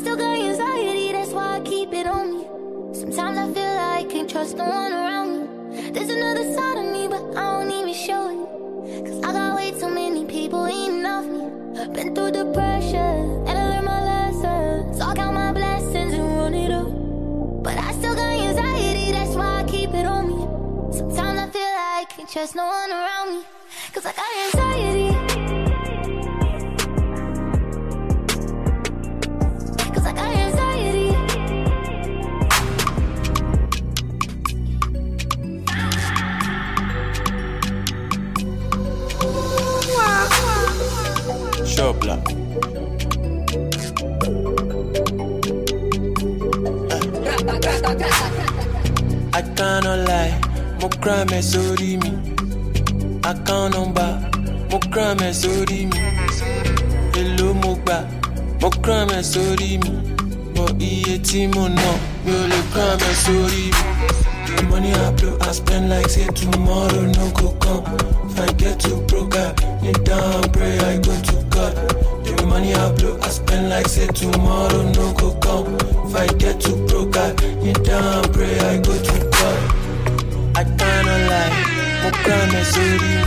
still got anxiety, that's why I keep it on me. Sometimes I feel like I can't trust no one around me. There's another side of me, but I don't even show it, cause I got way too many people eating off me. Been through depression, and I learned my lessons, so I count my blessings and run it up. But I still got anxiety, that's why I keep it on me. Sometimes I feel like I can't trust no one around me, cause I got anxiety. Chopla. I cannot lie, mon crâne est sodimi. I can't en bas, mon crâne est sodimi. Hello mon bas, mon crâne est sodimi. Mo iye ti mo no, mi o le crâne est sodimi. The money I blow, I spend like say tomorrow no go come. If I get too broke, I need down, pray I go to God. The money I blow, I spend like say tomorrow no go come. If I get too broke, I need down, pray I go to God. I cannot lie, oh crime is sorry me.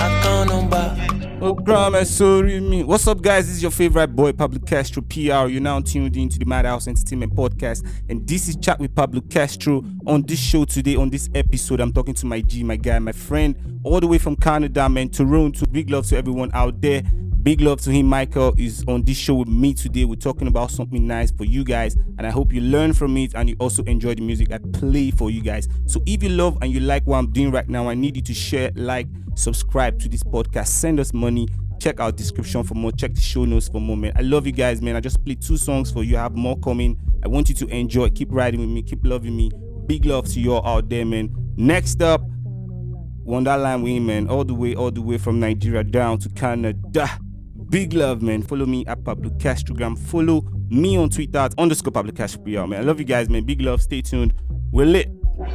I can't number, oh crime is sorry me. What's up guys, this is your favorite boy Pablo Castro PR. You're now tuned into the Madhouse Entertainment Podcast, and this is Chat With Pablo Castro. On this show today, on this episode, I'm talking to my G, my guy, my friend, all the way from Canada, man, Toronto. Big love to everyone out there. Big love to him. Michael is on this show with me today. We're talking about something nice for you guys, and I hope you learn from it and you also enjoy the music I play for you guys. So if you love and you like what I'm doing right now, I need you to share, like, subscribe to this podcast, send us money. Check our description for more. Check the show notes for more, man. I love you guys, man. I just played 2 songs for you. I have more coming. I want you to enjoy. Keep riding with me. Keep loving me. Big love to y'all out there, man. Next up, Wonderland Women, all the way from Nigeria down to Canada. Big love, man. Follow me at Pablo Castrogram. Follow me on Twitter at _Pablo Castro PR, man. I love you guys, man. Big love. Stay tuned. We're lit. Welcome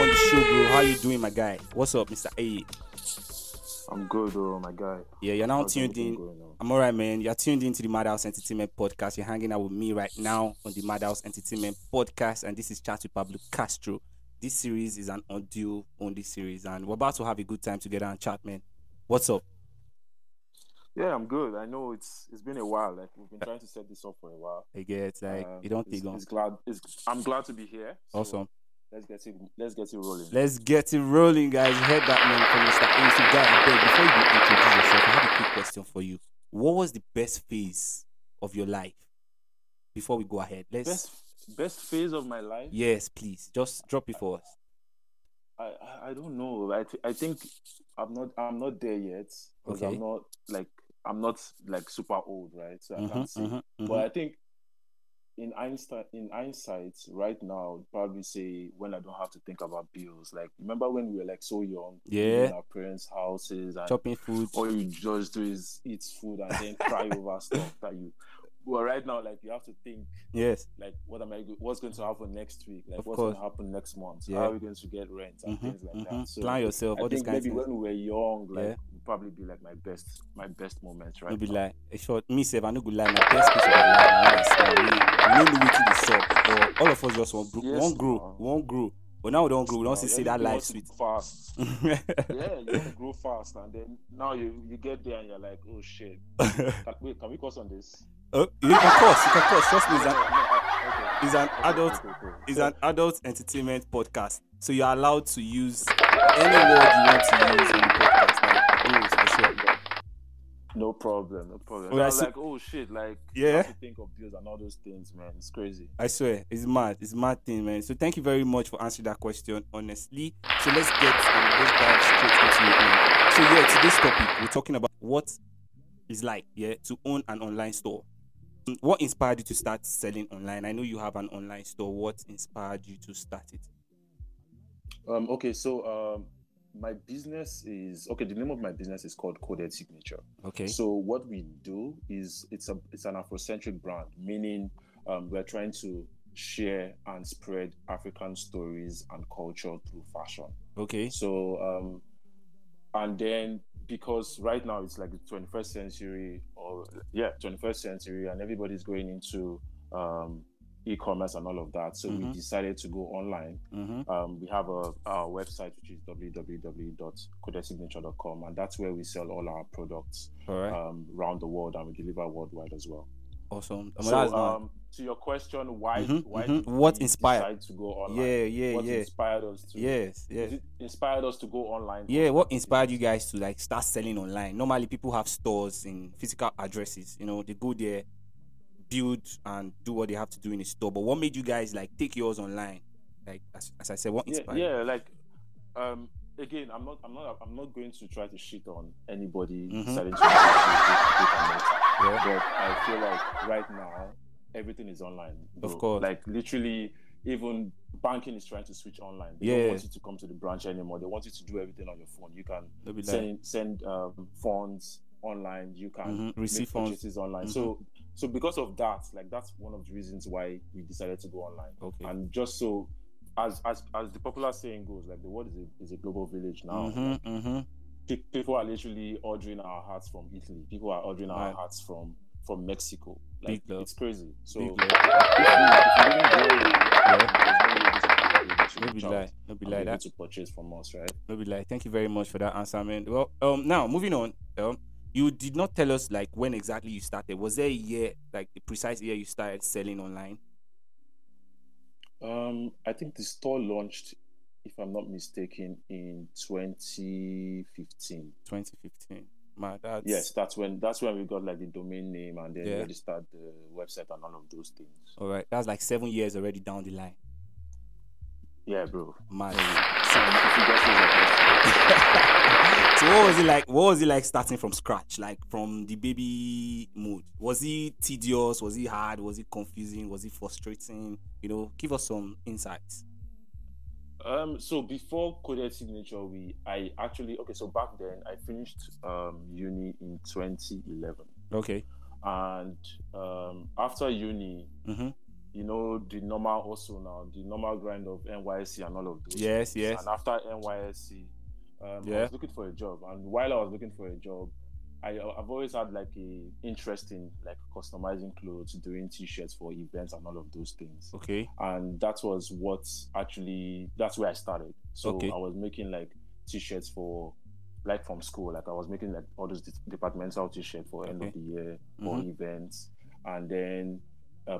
on the show, bro. How you doing, my guy? What's up, Mr. A? I'm good, bro, my guy. Yeah, you're now tuned in. I'm all right, man. You're tuned in to the Madhouse Entertainment Podcast. You're hanging out with me right now on the Madhouse Entertainment Podcast, and this is Chat With Pablo Castro. This series is an audio-only series, and we're about to have a good time together and chat, man. What's up? Yeah, I'm good. I know it's been a while. Like, we've been trying to set this up for a while. I guess, like, it don't take long. I'm glad to be here. So. Awesome. Let's get it rolling. Let's get it rolling, guys. You heard that, man, from Mr. A. So guys, before you introduce yourself, I have a quick question for you. What was the best phase of your life? Before we go ahead, let's best phase of my life. Yes, please, just drop it for us. I don't know. I think I'm not there yet, because okay. I'm not like super old, right? So I can't say. But I think. In hindsight, right now, I'd probably say when I don't have to think about bills. Like, remember when we were like so young, yeah, in our parents' houses and chopping food. All you just do is eat food and then cry over stuff that you. Well, right now, like you have to think. Yes. Like, what's going to happen next week? Like, what's going to happen next month? Yeah. How are we going to get rent and things like that? So plan yourself. I think maybe when we were young, like, would probably be like my best moments, right? Maybe now. Like, a short me save. I no go lie. My best piece of life. All of us just won't grow. But now we don't grow. We don't see that life sweet. Fast. Yeah, you don't grow fast, and then now you get there and you're like, oh shit. Wait, can we curse on this? You can curse. Trust me, it's an adult entertainment podcast, so you're allowed to use any word you want to use in the podcast. Like, for sure. No problem. Well, I was like, oh shit, like, yeah, have to think of bills and all those things, man. It's crazy. I swear, it's mad thing, man. So thank you very much for answering that question, honestly. So let's get straight into it. So yeah, today's topic, we're talking about what it's like, yeah, to own an online store. What inspired you to start selling online? I know you have an online store. What inspired you to start it? My business is the name of my business is called Coded Signature. Okay. So what we do is it's an Afrocentric brand, meaning we're trying to share and spread African stories and culture through fashion. Okay. So and then because right now it's like the 21st century, or 21st century, and everybody's going into e-commerce and all of that, so we decided to go online. We have our website, which is www.codesignature.com, and that's where we sell all our products around the world, and we deliver worldwide as well. Awesome. To your question, why inspired to go online? Inspired us to inspired us to go online. What inspired you guys to like start selling online? Normally people have stores in physical addresses, you know, they go there, build and do what they have to do in a store, but what made you guys like take yours online? Like as I said, what inspired you? Again, I'm not going to try to shit on anybody deciding to do but I feel like right now everything is online, bro. Of course, like literally even banking is trying to switch online. They don't want you to come to the branch anymore. They want you to do everything on your phone. You can send funds online, you can receive purchases online. So because of that, like that's one of the reasons why we decided to go online. Okay. And just so, as the popular saying goes, like the world is a global village now. People are literally ordering our hats from Italy. People are ordering our hats from Mexico. Like it's crazy. So to purchase from us, right? Thank you very much for that answer, man. Well, now moving on. You did not tell us like when exactly you started. Was there a year, like the precise year you started selling online? I think the store launched, if I'm not mistaken, in 2015. 2015. Man, that's... Yes, that's when we got like the domain name and then registered the website and all of those things. All right, that's like 7 years already down the line. Yeah, bro. Man. So what was it like starting from scratch, like from the baby mode? Was it tedious? Was it hard? Was it confusing? Was it frustrating? You know, give us some insights. So before Coded Signature, back then I finished uni in 2011. Okay. And after uni, you know, the normal grind of NYSC and all of those. Yes, things. Yes. And after NYSC, I was looking for a job, and while I was looking for a job, I've always had like an interest in like customizing clothes, doing t-shirts for events and all of those things. Okay. And that's where I started. So I was making like t-shirts for like from school, like I was making like all those departmental t-shirts for end of the year for events, and then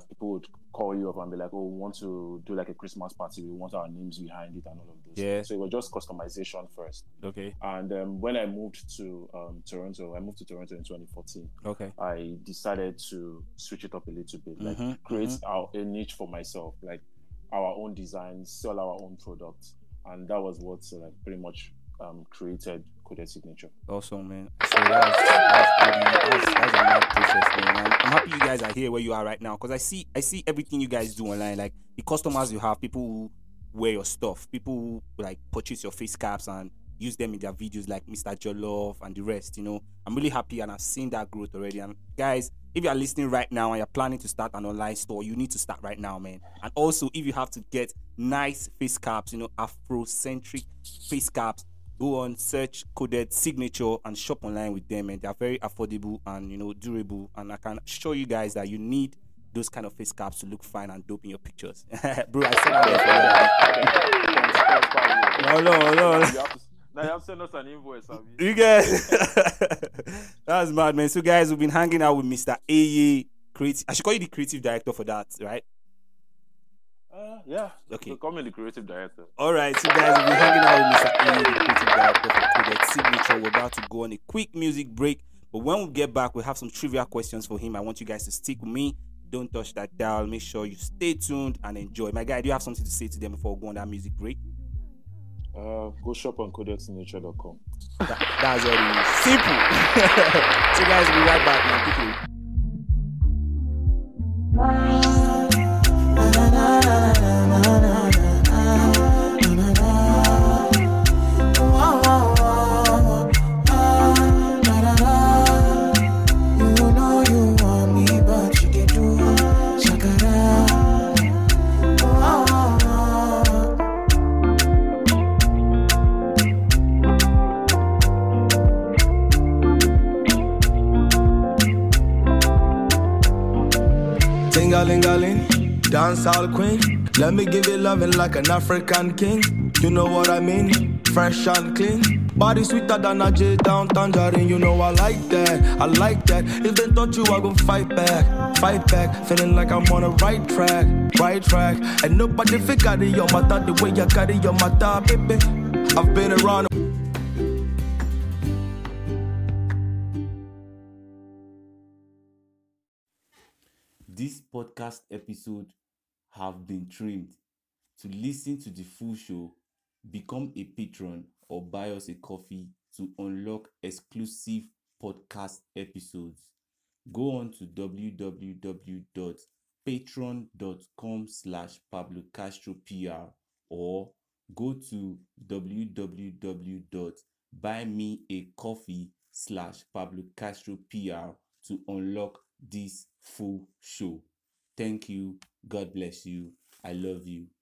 people would call you up and be like, oh, we want to do like a Christmas party, we want our names behind it and all of those things. So it was just customization first. Okay. And when I moved to Toronto in 2014, I decided to switch it up a little bit, like create a niche for myself, like our own designs, sell our own products, and that was what pretty much created Coded Signature. Awesome, man. So that's a mad process, man. I'm happy you guys are here where you are right now, because I see everything you guys do online, like the customers you have, people who wear your stuff, people who like purchase your face caps and use them in their videos, like Mr. Jollof and the rest. You know, I'm really happy and I've seen that growth already. And guys, if you are listening right now and you're planning to start an online store, you need to start right now, man. And also, if you have to get nice face caps, you know, Afrocentric face caps, go on, search Coded Signature and shop online with them, and they're very affordable and, you know, durable. And I can show you guys that you need those kind of face caps to look fine and dope in your pictures. Bro, I said that. No. Now you have to send us an invoice. You guys, that's mad, man. So guys, we've been hanging out with Mr. A. Creative. I should call you the creative director for that, right? So call me the creative director. All right, so guys, we'll be hanging out with Mr. A, the creative director for Coded Signature. We're about to go on a quick music break. But when we get back, we'll have some trivia questions for him. I want you guys to stick with me. Don't touch that dial. Make sure you stay tuned and enjoy. My guy, do you have something to say to them before we go on that music break? Go shop on codedsignature.com. That's all it is. Simple. So guys, we'll be right back, man. Quickly. Dancehall queen, let me give you loving like an African king. You know what I mean? Fresh and clean, body sweeter than a J-Town tangerine. You know I like that, I like that. If they touch you, I gon' fight back, fight back. Feeling like I'm on the right track, right track. And nobody fit carry your matter the way I carry your matter, baby. I've been around. This podcast episode have been trimmed. To listen to the full show, become a patron or buy us a coffee to unlock exclusive podcast episodes. Go on to www.patreon.com/PabloCastroPR or go to www.buymeacoffee/PabloCastroPR to unlock this full show. Thank you. God bless you. I love you.